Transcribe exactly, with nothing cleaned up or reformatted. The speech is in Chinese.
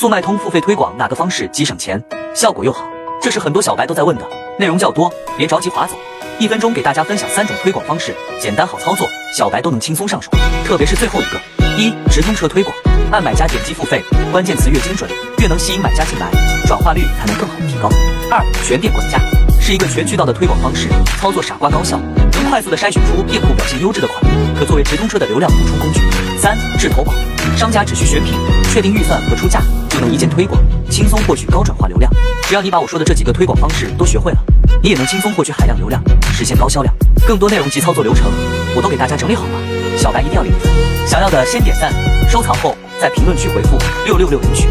速卖通付费推广哪个方式既省钱，效果又好？这是很多小白都在问的，内容较多，别着急划走，一分钟给大家分享三种推广方式，简单好操作，小白都能轻松上手。特别是最后一个，一直通车推广，按买家点击付费，关键词越精准，越能吸引买家进来，转化率才能更好的提高。二全店管家是一个全渠道的推广方式，操作傻瓜高效，能快速的筛选出店铺表现优质的款，可作为直通车的流量补充工具。三智投保，商家只需选品，确定预算和出价，就能一键推广，轻松获取高转化流量。只要你把我说的这几个推广方式都学会了，你也能轻松获取海量流量，实现高销量。更多内容及操作流程，我都给大家整理好了，小白一定要领略。想要的先点赞收藏后，在评论区回复六六六领取。